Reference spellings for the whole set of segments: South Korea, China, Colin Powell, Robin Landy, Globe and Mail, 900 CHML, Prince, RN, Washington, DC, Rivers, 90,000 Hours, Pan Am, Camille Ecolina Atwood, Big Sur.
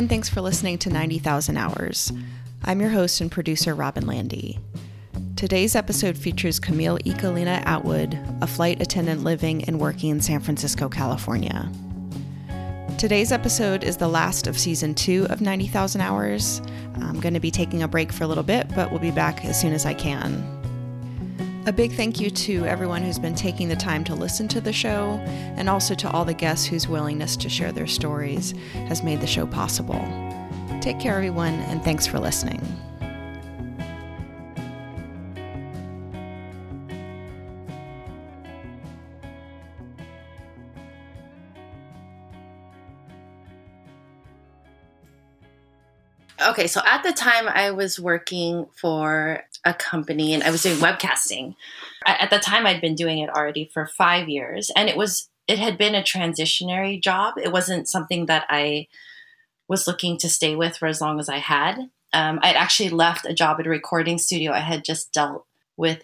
everyone. Thanks for listening to 90,000 Hours. I'm your host and producer, Robin Landy. Today's episode features Camille Ecolina Atwood, a flight attendant living and working in San Francisco, California. Today's episode is the last of Season 2 of 90,000 Hours. I'm going to be taking a break for a little bit, but we'll be back as soon as I can. A big thank you to everyone who's been taking the time to listen to the show, and also to all the guests whose willingness to share their stories has made the show possible. Take care, everyone, and thanks for listening. Okay, so at the time I was working for a company and I was doing webcasting. At the time I'd been doing it already for 5 years, and it had been a transitionary job. It wasn't something that I was looking to stay with for as long as I had. I'd actually left a job at a recording studio. I had just dealt with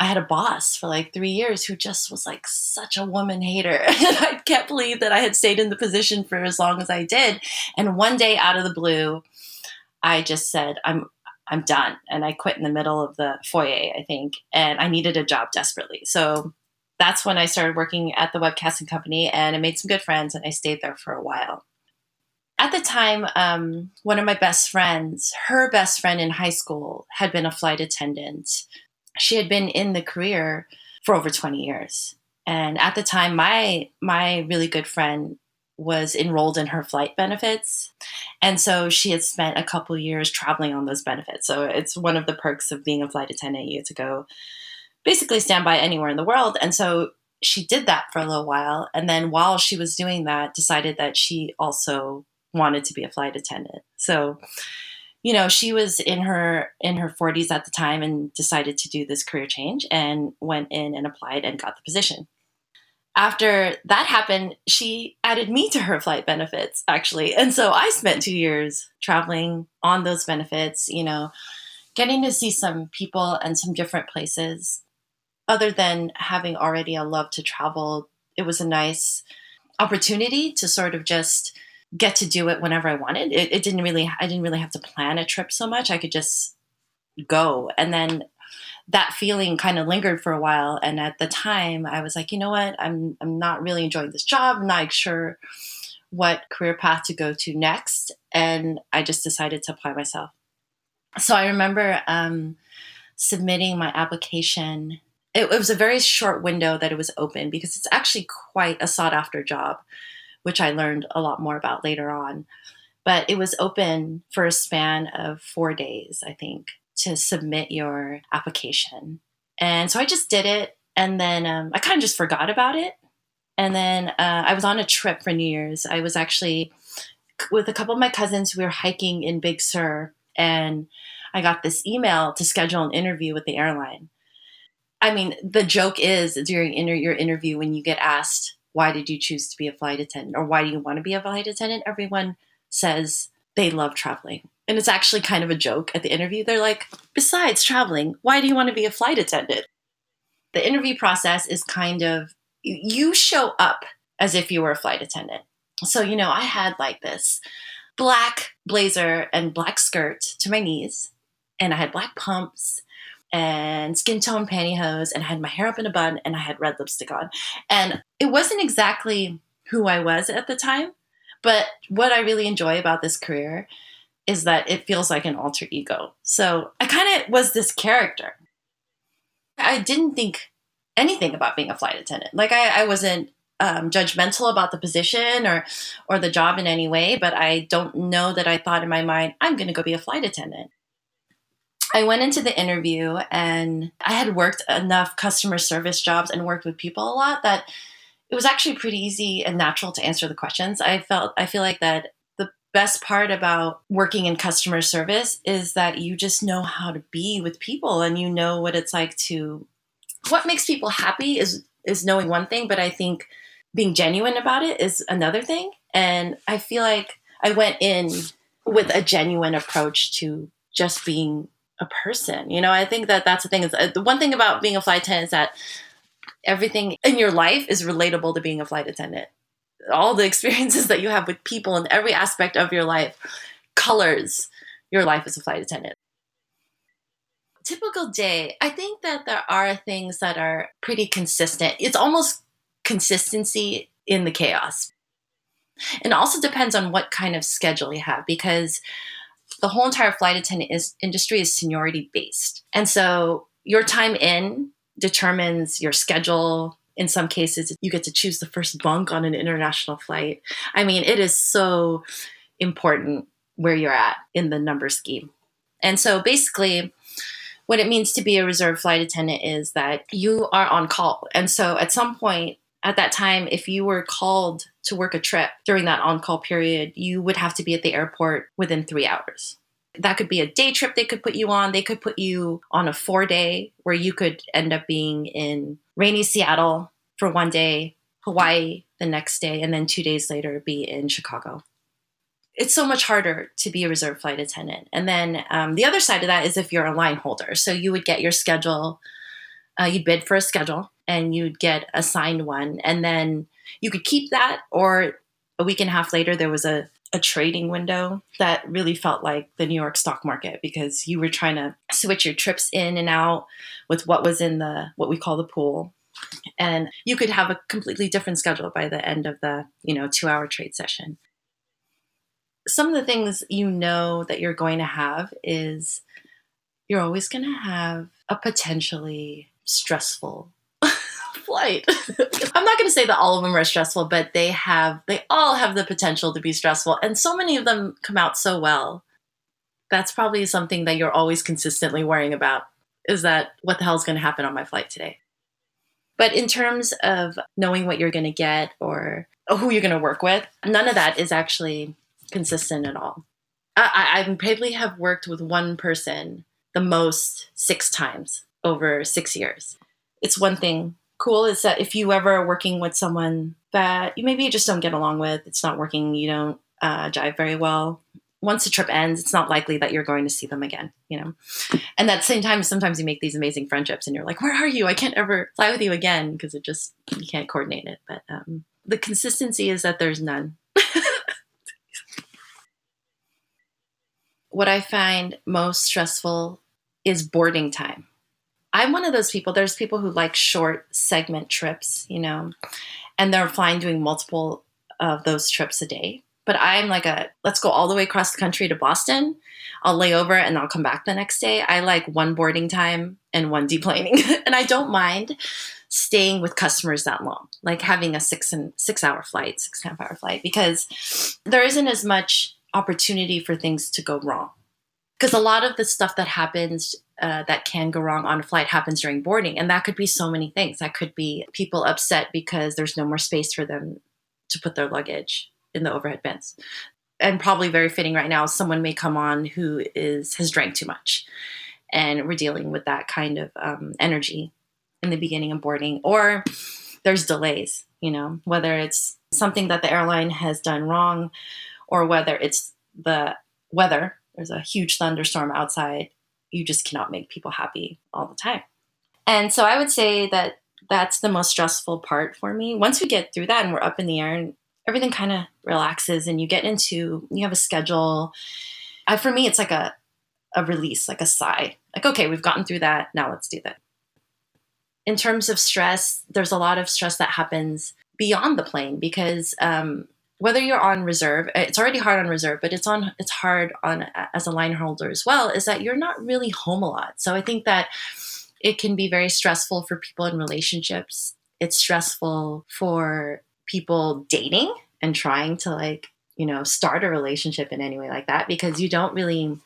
I had a boss for like 3 years who just was like such a woman hater. And I can't believe that I had stayed in the position for as long as I did. And one day out of the blue, I just said, I'm done. And I quit in the middle of the foyer, I think. And I needed a job desperately. So that's when I started working at the webcasting company, and I made some good friends and I stayed there for a while. At the time, one of my best friends, her best friend in high school had been a flight attendant. She had been in the career for over 20 years. And at the time, my really good friend was enrolled in her flight benefits. And so she had spent a couple years traveling on those benefits. So it's one of the perks of being a flight attendant. You get to go basically stand by anywhere in the world. And so she did that for a little while. And then while she was doing that, decided that she also wanted to be a flight attendant. So you know, she was in her 40s at the time and decided to do this career change and went in and applied and got the position. After that happened, she added me to her flight benefits, actually. And so I spent 2 years traveling on those benefits, you know, getting to see some people and some different places. Other than having already a love to travel, it was a nice opportunity to sort of just get to do it whenever I wanted. I didn't really have to plan a trip so much. I could just go. And then that feeling kind of lingered for a while. And at the time I was like, you know what, I'm not really enjoying this job. I'm not sure what career path to go to next. And I just decided to apply myself. So I remember submitting my application. It was a very short window that it was open, because it's actually quite a sought after job, which I learned a lot more about later on. But it was open for a span of 4 days, I think, to submit your application. And so I just did it. And then I kind of just forgot about it. And then I was on a trip for New Year's. I was actually with a couple of my cousins. We were hiking in Big Sur. And I got this email to schedule an interview with the airline. I mean, the joke is during your interview, when you get asked, why did you choose to be a flight attendant, or why do you want to be a flight attendant? Everyone says they love traveling. And it's actually kind of a joke at the interview. They're like, besides traveling, why do you want to be a flight attendant? The interview process is kind of, you show up as if you were a flight attendant. So, you know, I had like this black blazer and black skirt to my knees, and I had black pumps and skin tone pantyhose, and I had my hair up in a bun, and I had red lipstick on. And it wasn't exactly who I was at the time, but what I really enjoy about this career is that it feels like an alter ego. So I kind of was this character. I didn't think anything about being a flight attendant. Like I wasn't judgmental about the position or the job in any way, but I don't know that I thought in my mind, I'm going to go be a flight attendant. I went into the interview, and I had worked enough customer service jobs and worked with people a lot that it was actually pretty easy and natural to answer the questions. I feel like that the best part about working in customer service is that you just know how to be with people, and you know what it's like to, what makes people happy is knowing one thing, but I think being genuine about it is another thing. And I feel like I went in with a genuine approach to just being a person. You know, I think that that's the thing. Is the one thing about being a flight attendant is that everything in your life is relatable to being a flight attendant. all the experiences that you have with people in every aspect of your life colors your life as a flight attendant. Typical day, I think that there are things that are pretty consistent. It's almost consistency in the chaos. And also depends on what kind of schedule you have, because the whole entire flight attendant industry is seniority based. And so your time in determines your schedule. In some cases, you get to choose the first bunk on an international flight. I mean, it is so important where you're at in the number scheme. And so basically, what it means to be a reserve flight attendant is that you are on call. And so at some point at that time, if you were called to work a trip during that on-call period, you would have to be at the airport within 3 hours. That could be a day trip they could put you on. They could put you on a 4-day where you could end up being in rainy Seattle for 1 day, Hawaii the next day, and then 2 days later be in Chicago. It's so much harder to be a reserve flight attendant. And then the other side of that is if you're a line holder. So you would get your schedule, you bid for a schedule, and you'd get assigned one. And then you could keep that, or a week and a half later, there was a trading window that really felt like the New York stock market, because you were trying to switch your trips in and out with what was in the, what we call the pool. And you could have a completely different schedule by the end of the, 2-hour trade session. Some of the things you know that you're going to have is you're always going to have a potentially stressful flight. I'm not going to say that all of them are stressful, but they all have the potential to be stressful. And so many of them come out so well. That's probably something that you're always consistently worrying about, is that what the hell is going to happen on my flight today? But in terms of knowing what you're going to get or who you're going to work with, none of that is actually consistent at all. I probably have worked with one person the most 6 times over 6 years. It's one thing cool is that if you ever are working with someone that you just don't get along with, it's not working, you don't jive very well, once the trip ends, it's not likely that you're going to see them again, And at the same time, sometimes you make these amazing friendships and you're like, where are you? I can't ever fly with you again, because you can't coordinate it. But the consistency is that there's none. What I find most stressful is boarding time. I'm one of those people. There's people who like short segment trips, and they're flying doing multiple of those trips a day. But I'm like let's go all the way across the country to Boston. I'll lay over and I'll come back the next day. I like one boarding time and one deplaning. And I don't mind staying with customers that long, like having a 6.5-hour flight, because there isn't as much opportunity for things to go wrong. Because a lot of the stuff that happens that can go wrong on a flight happens during boarding. And that could be so many things. That could be people upset because there's no more space for them to put their luggage in the overhead bins. And probably very fitting right now, someone may come on who has drank too much. And we're dealing with that kind of energy in the beginning of boarding. Or there's delays, whether it's something that the airline has done wrong or whether it's the weather. There's a huge thunderstorm outside. You just cannot make people happy all the time. And so I would say that that's the most stressful part for me. Once we get through that and we're up in the air and everything kind of relaxes and you have a schedule. For me, it's like a release, like a sigh. Like, okay, we've gotten through that. Now let's do that. In terms of stress, there's a lot of stress that happens beyond the plane because, whether you're on reserve, it's already hard on reserve, but it's hard on as a line holder as well, is that you're not really home a lot. So I think that it can be very stressful for people in relationships. It's stressful for people dating and trying to start a relationship in any way like that, because you don't really,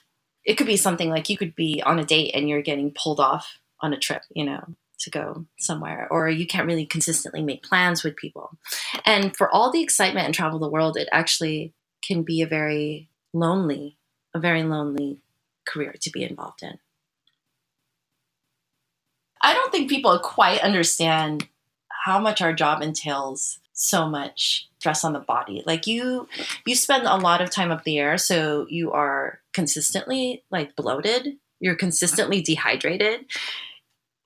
it could be something like you could be on a date and you're getting pulled off on a trip, to go somewhere, or you can't really consistently make plans with people. And for all the excitement and travel the world, it actually can be a very lonely career to be involved in. I don't think people quite understand how much our job entails so much stress on the body. Like you spend a lot of time up the air, so you are consistently bloated, you're consistently dehydrated.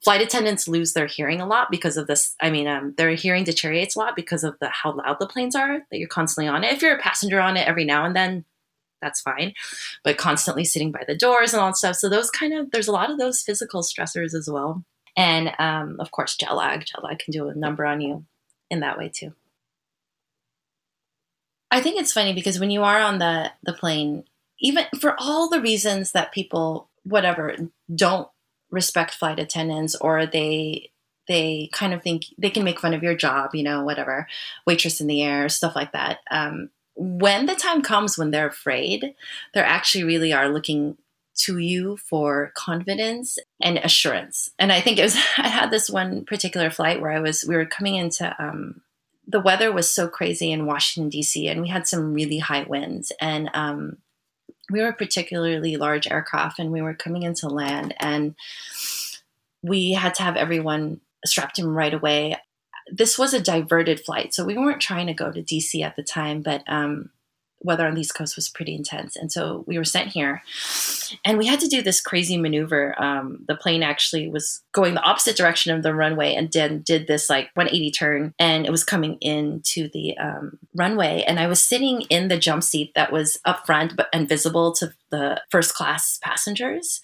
Flight attendants lose their hearing a lot because of this. I mean, their hearing deteriorates a lot because of how loud the planes are that you're constantly on it. If you're a passenger on it every now and then, that's fine, but constantly sitting by the doors and all that stuff. So there's a lot of those physical stressors as well. And of course, jet lag can do a number on you in that way too. I think it's funny because when you are on the plane, even for all the reasons that people, whatever, don't respect flight attendants, or they kind of think they can make fun of your job, whatever, waitress in the air, stuff like that. When the time comes when they're afraid, they actually really are looking to you for confidence and assurance. And I think I had this one particular flight where we were coming into, the weather was so crazy in Washington, DC, and we had some really high winds, and we were a particularly large aircraft, and we were coming into land, and we had to have everyone strapped in right away. This was a diverted flight, so we weren't trying to go to DC at the time, but weather on the East Coast was pretty intense. And so we were sent here, and we had to do this crazy maneuver. The plane actually was going the opposite direction of the runway and then did this 180 turn, and it was coming into the runway. And I was sitting in the jump seat that was up front but invisible to the first class passengers.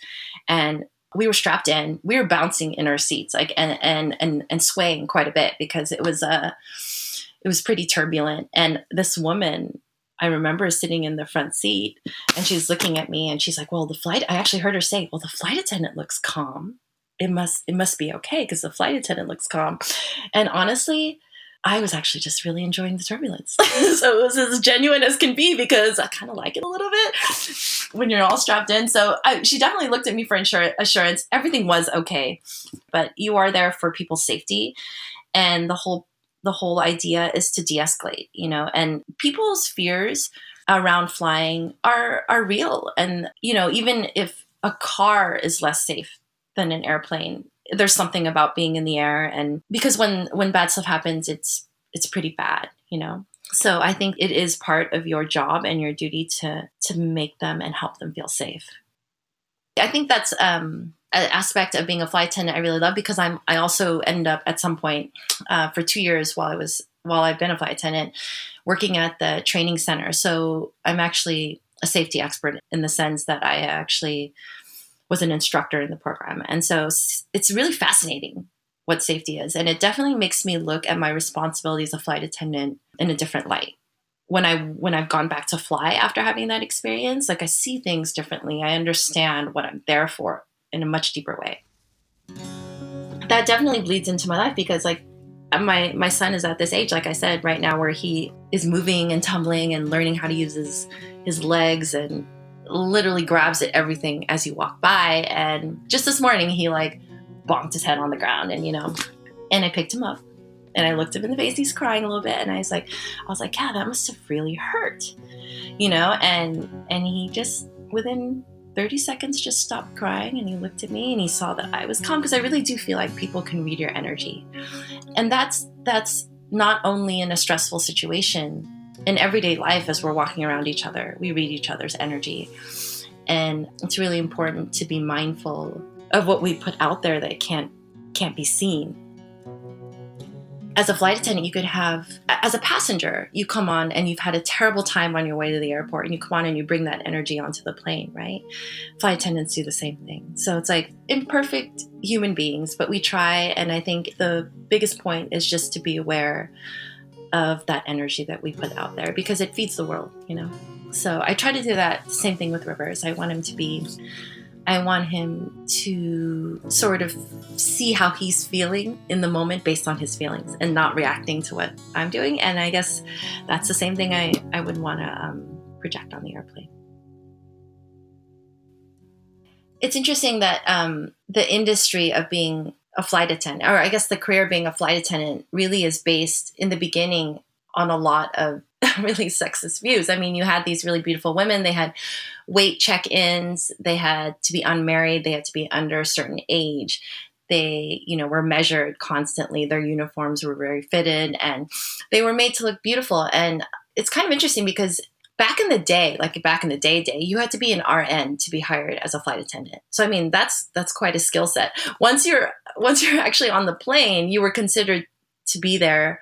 And we were strapped in, we were bouncing in our seats, and swaying quite a bit because it was pretty turbulent. And this woman, I remember sitting in the front seat, and she's looking at me, and she's like, I actually heard her say, the flight attendant looks calm. It must be okay because the flight attendant looks calm. And honestly, I was actually just really enjoying the turbulence. So it was as genuine as can be because I kind of like it a little bit when you're all strapped in. So she definitely looked at me for assurance. Everything was okay, but you are there for people's safety, and the whole idea is to de-escalate, and people's fears around flying are real. And, even if a car is less safe than an airplane, there's something about being in the air. And because when bad stuff happens, it's pretty bad, So I think it is part of your job and your duty to make them and help them feel safe. I think that's, an aspect of being a flight attendant I really love, because I also end up at some point for 2 years while I've been a flight attendant working at the training center. So I'm actually a safety expert in the sense that I actually was an instructor in the program. And so it's really fascinating what safety is. And it definitely makes me look at my responsibility as a flight attendant in a different light. When I've gone back to fly after having that experience, I see things differently. I understand what I'm there for in a much deeper way. That definitely bleeds into my life because my son is at this age, like I said, right now, where he is moving and tumbling and learning how to use his legs, and literally grabs at everything as you walk by. And just this morning, he bonked his head on the ground, and and I picked him up and I looked him in the face. He's crying a little bit. And I was like, yeah, that must've really hurt, and he just within 30 seconds just stopped crying, and he looked at me and he saw that I was calm, because I really do feel like people can read your energy. And that's not only in a stressful situation, in everyday life, as we're walking around each other, we read each other's energy. And it's really important to be mindful of what we put out there that can't be seen. As a flight attendant, as a passenger, you come on and you've had a terrible time on your way to the airport, and you come on and you bring that energy onto the plane, right? Flight attendants do the same thing. So it's imperfect human beings, but we try. And I think the biggest point is just to be aware of that energy that we put out there, because it feeds the world, So I try to do that same thing with Rivers. I want him to sort of see how he's feeling in the moment based on his feelings and not reacting to what I'm doing. And I guess that's the same thing I would want to project on the airplane. It's interesting that the industry of being a flight attendant, or I guess the career of being a flight attendant, really is based in the beginning on a lot of really sexist views. I mean, you had these really beautiful women. They had weight check-ins. They had to be unmarried. They had to be under a certain age. They, were measured constantly. Their uniforms were very fitted, and they were made to look beautiful. And it's kind of interesting because Back in the day, you had to be an RN to be hired as a flight attendant. So I mean, that's quite a skill set. Once you're actually on the plane, you were considered to be there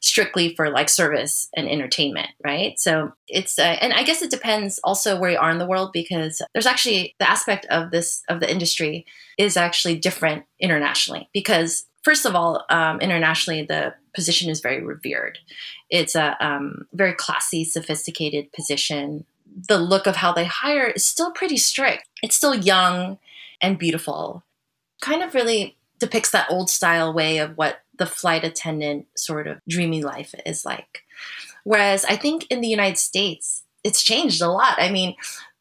strictly for like service and entertainment, right? So it's and I guess it depends also where you are in the world, because there's actually the aspect of the industry is actually different internationally, because first of all, internationally, the position is very revered. It's a very classy, sophisticated position. The look of how they hire is still pretty strict. It's still young and beautiful. Kind of really depicts that old style way of what the flight attendant sort of dreamy life is like. Whereas I think in the United States, it's changed a lot. I mean,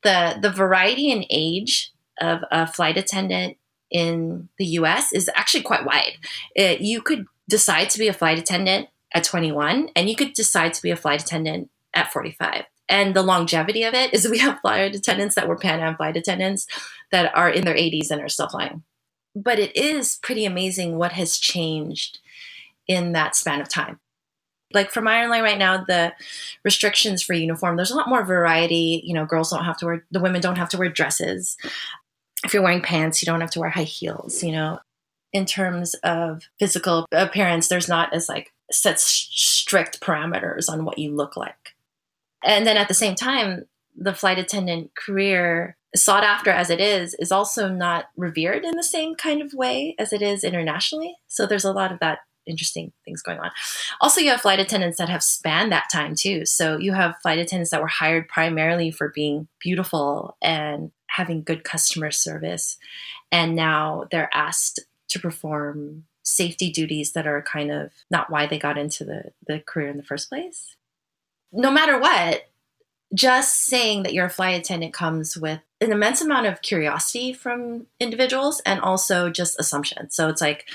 the variety and age of a flight attendant in the US is actually quite wide. You could decide to be a flight attendant at 21, and you could decide to be a flight attendant at 45. And the longevity of it is we have flight attendants that were Pan Am flight attendants that are in their 80s and are still flying. But it is pretty amazing what has changed in that span of time. Like for my airline right now, the restrictions for uniform, there's a lot more variety. You know, the women don't have to wear dresses. If you're wearing pants, you don't have to wear high heels, you know. In terms of physical appearance, there's not as like such strict parameters on what you look like. And then at the same time, the flight attendant career, sought after as it is also not revered in the same kind of way as it is internationally. So there's a lot of that interesting things going on. Also, you have flight attendants that have spanned that time too. So you have flight attendants that were hired primarily for being beautiful and having good customer service, and now they're asked to perform safety duties that are kind of not why they got into the career in the first place. No matter what, just saying that you're a flight attendant comes with an immense amount of curiosity from individuals and also just assumptions. So it's like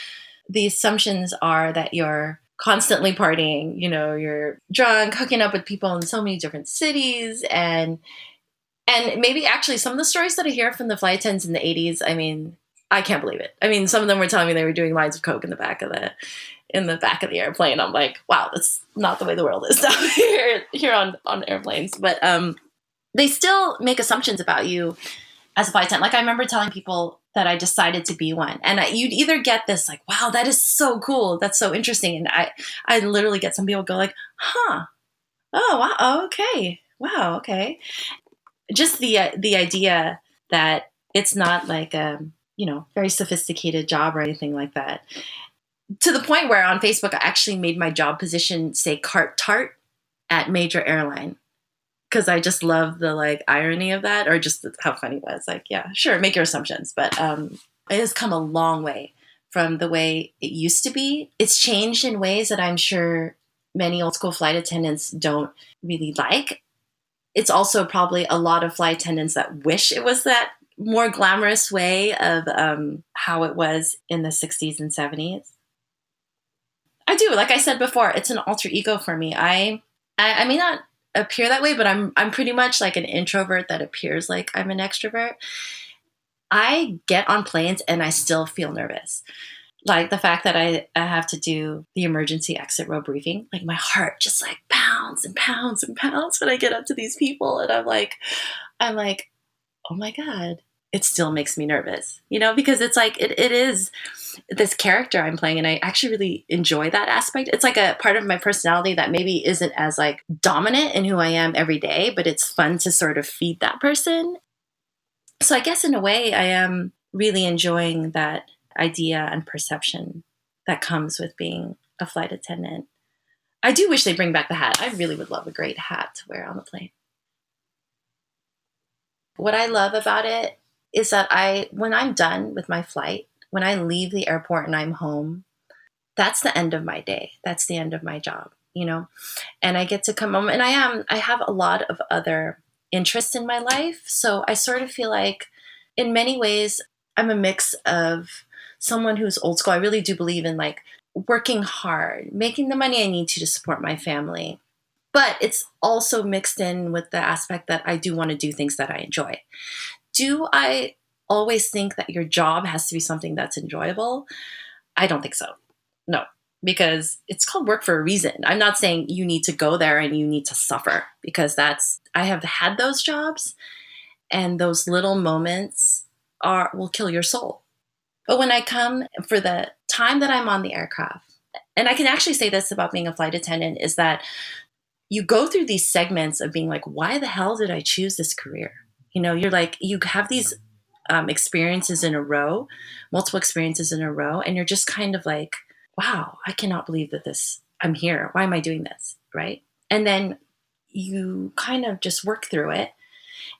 the assumptions are that you're constantly partying, you know, you're drunk, hooking up with people in so many different cities, and maybe actually some of the stories that I hear from the flight attendants in the 80s, I mean, I can't believe it. I mean, some of them were telling me they were doing lines of coke in the back of the airplane. I'm like, wow, that's not the way the world is down here on airplanes. But they still make assumptions about you as a flight attendant. Like I remember telling people that I decided to be one, and you'd either get this like, wow, that is so cool, that's so interesting, and I literally get some people go like, huh, oh wow, okay, wow, okay. Just the idea that it's not like a, you know, very sophisticated job or anything like that. To the point where on Facebook, I actually made my job position say cart tart at major airline, because I just love the like irony of that, or just how funny it was. Like, yeah, sure, make your assumptions. But it has come a long way from the way it used to be. It's changed in ways that I'm sure many old school flight attendants don't really like. It's also probably a lot of flight attendants that wish it was that more glamorous way of how it was in the 60s and 70s. I do, like I said before, it's an alter ego for me. I may not appear that way, but I'm pretty much like an introvert that appears like I'm an extrovert. I get on planes and I still feel nervous. Like the fact that I have to do the emergency exit row briefing, like my heart just like pounds and pounds and pounds when I get up to these people. And I'm like, oh my God, it still makes me nervous, you know, because it's like, it is this character I'm playing. And I actually really enjoy that aspect. It's like a part of my personality that maybe isn't as like dominant in who I am every day, but it's fun to sort of feed that person. So I guess in a way I am really enjoying that idea and perception that comes with being a flight attendant. I do wish they bring back the hat. I really would love a great hat to wear on the plane. What I love about it is that when I'm done with my flight, when I leave the airport and I'm home, that's the end of my day. That's the end of my job, you know, and I get to come home, and I have a lot of other interests in my life. So I sort of feel like in many ways, I'm a mix of someone who's old school. I really do believe in like working hard, making the money I need to support my family. But it's also mixed in with the aspect that I do want to do things that I enjoy. Do I always think that your job has to be something that's enjoyable? I don't think so. No, because it's called work for a reason. I'm not saying you need to go there and you need to suffer, because that's, I have had those jobs, and those little moments will kill your soul. But when I come for the time that I'm on the aircraft, and I can actually say this about being a flight attendant, is that you go through these segments of being like, why the hell did I choose this career? You know, you're like, you have these experiences in a row, multiple experiences in a row, and you're just kind of like, wow, I cannot believe that I'm here. Why am I doing this? Right. And then you kind of just work through it.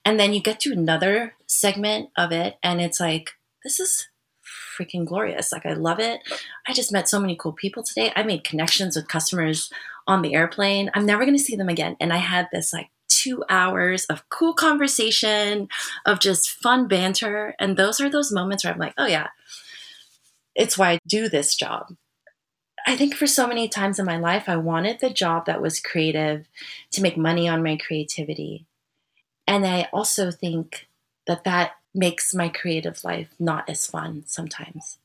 And then you get to another segment of it, and it's like, this is freaking glorious. Like, I love it. I just met so many cool people today. I made connections with customers on the airplane. I'm never going to see them again. And I had this like 2 hours of cool conversation, of just fun banter. And those are those moments where I'm like, oh yeah, it's why I do this job. I think for so many times in my life, I wanted the job that was creative to make money on my creativity. And I also think that that makes my creative life not as fun sometimes,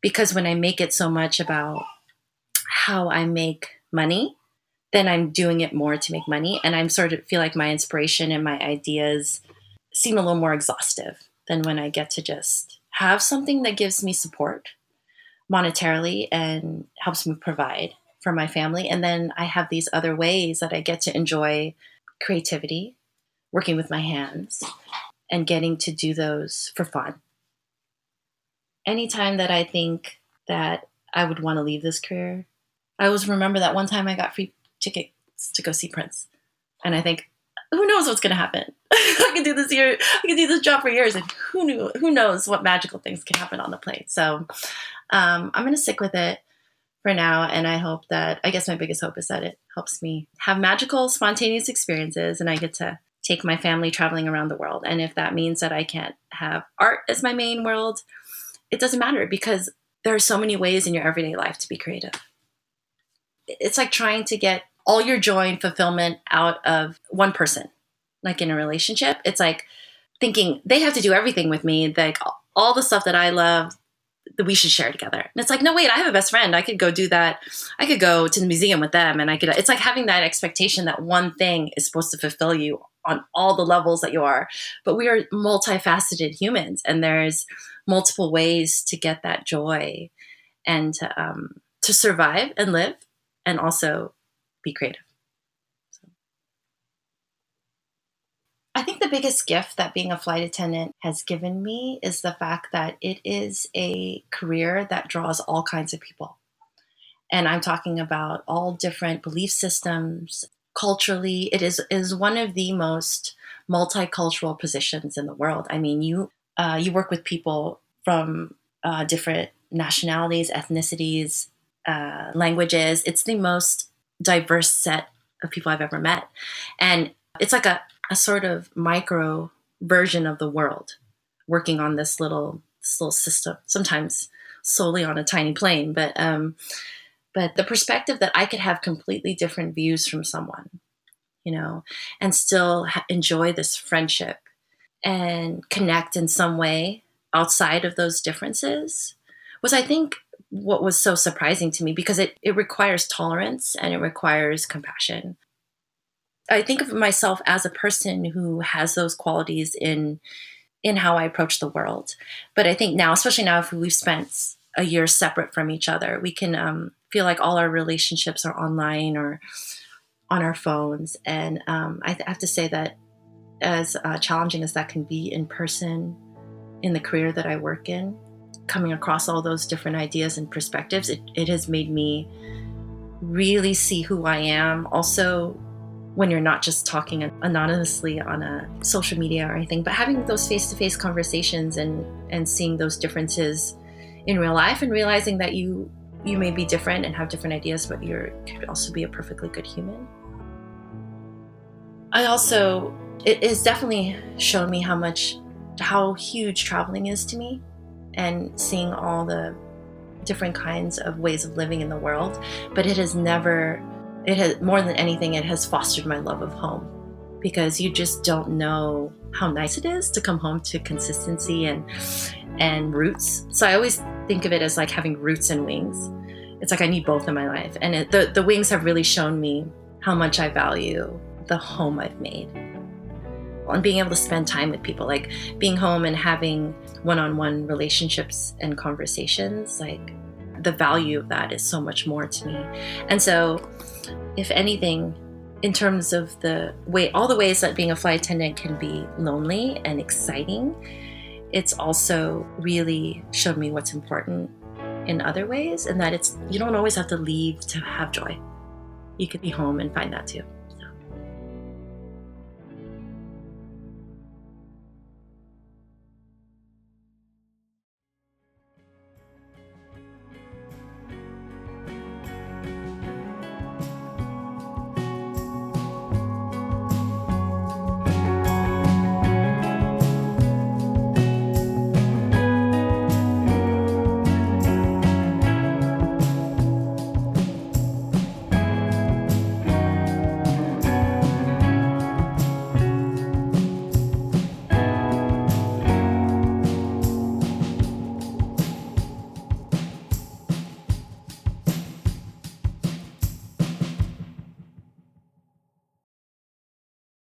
because when I make it so much about how I make money, then I'm doing it more to make money. And I'm sort of feel like my inspiration and my ideas seem a little more exhaustive than when I get to just have something that gives me support monetarily and helps me provide for my family. And then I have these other ways that I get to enjoy creativity, working with my hands, and getting to do those for fun. Anytime that I think that I would want to leave this career, I always remember that one time I got free tickets to go see Prince. And I think, who knows what's going to happen? I can do this job for years, and who knows what magical things can happen on the plane. So I'm going to stick with it for now. And I guess my biggest hope is that it helps me have magical, spontaneous experiences, and I get to take my family traveling around the world. And if that means that I can't have art as my main world, it doesn't matter, because there are so many ways in your everyday life to be creative. It's like trying to get all your joy and fulfillment out of one person. Like in a relationship, it's like thinking they have to do everything with me, like all the stuff that I love that we should share together. And it's like, no, wait, I have a best friend. I could go do that. I could go to the museum with them. And it's like having that expectation that one thing is supposed to fulfill you on all the levels that you are. But we are multifaceted humans, and there's multiple ways to get that joy and to survive and live, and also be creative. I think the biggest gift that being a flight attendant has given me is the fact that it is a career that draws all kinds of people. And I'm talking about all different belief systems. Culturally, it is one of the most multicultural positions in the world. I mean, you work with people from different nationalities, ethnicities, languages. It's the most diverse set of people I've ever met. And it's like a sort of micro version of the world, working on this little system, sometimes solely on a tiny plane. But the perspective that I could have completely different views from someone, you know, and still enjoy this friendship and connect in some way outside of those differences was, I think, what was so surprising to me, because it requires tolerance and it requires compassion. I think of myself as a person who has those qualities in how I approach the world. But I think now, especially now, if we've spent a year separate from each other, we can feel like all our relationships are online or on our phones. And I have to say that as challenging as that can be in person, in the career that I work in, coming across all those different ideas and perspectives, it has made me really see who I am. Also, when you're not just talking anonymously on a social media or anything, but having those face-to-face conversations and seeing those differences in real life, and realizing that you may be different and have different ideas, but you could also be a perfectly good human. It has definitely shown me how huge traveling is to me, and seeing all the different kinds of ways of living in the world. But more than anything, it has fostered my love of home, because you just don't know how nice it is to come home to consistency and roots. So I always think of it as like having roots and wings. it's like I need both in my life. And the wings have really shown me how much I value the home I've made. And being able to spend time with people, like being home and having one-on-one relationships and conversations, like the value of that is so much more to me. And so if anything, in terms of all the ways that being a flight attendant can be lonely and exciting, it's also really showed me what's important in other ways, and that you don't always have to leave to have joy. You could be home and find that too.